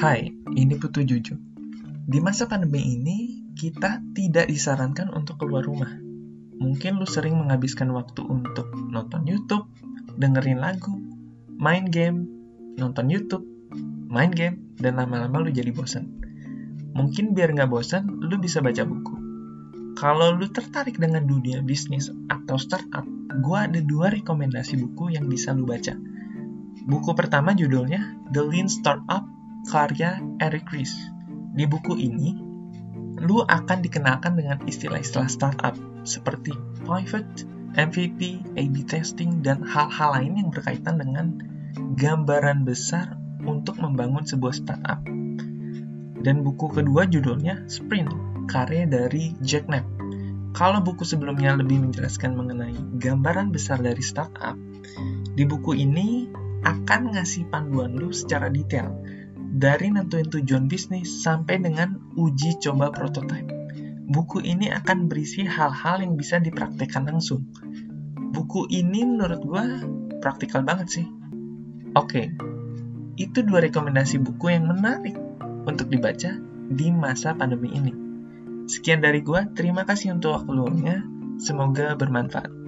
Hai, ini Putu Juju. Di masa pandemi ini, kita tidak disarankan untuk keluar rumah. Mungkin lu sering menghabiskan waktu untuk nonton YouTube, dengerin lagu, main game, nonton YouTube, main game, dan lama-lama lu jadi bosan. Mungkin biar nggak bosan, lu bisa baca buku. Kalau lu tertarik dengan dunia bisnis atau startup, gue ada 2 rekomendasi buku yang bisa lu baca. Buku pertama judulnya The Lean Startup, karya Eric Ries. Di buku ini, lu akan dikenalkan dengan istilah-istilah startup seperti pivot, MVP, A/B testing, dan hal-hal lain yang berkaitan dengan gambaran besar untuk membangun sebuah startup. Dan buku kedua judulnya Sprint, karya dari Jack Knapp. Kalau buku sebelumnya lebih menjelaskan mengenai gambaran besar dari startup, di buku ini akan ngasih panduan lu secara detail, dari nentuin tujuan bisnis sampai dengan uji coba prototipe. Buku ini akan berisi hal-hal yang bisa dipraktikkan langsung. Buku ini menurut gue praktikal banget sih. Oke, itu 2 rekomendasi buku yang menarik untuk dibaca di masa pandemi ini. Sekian dari gue, terima kasih untuk waktu luangnya. Semoga bermanfaat.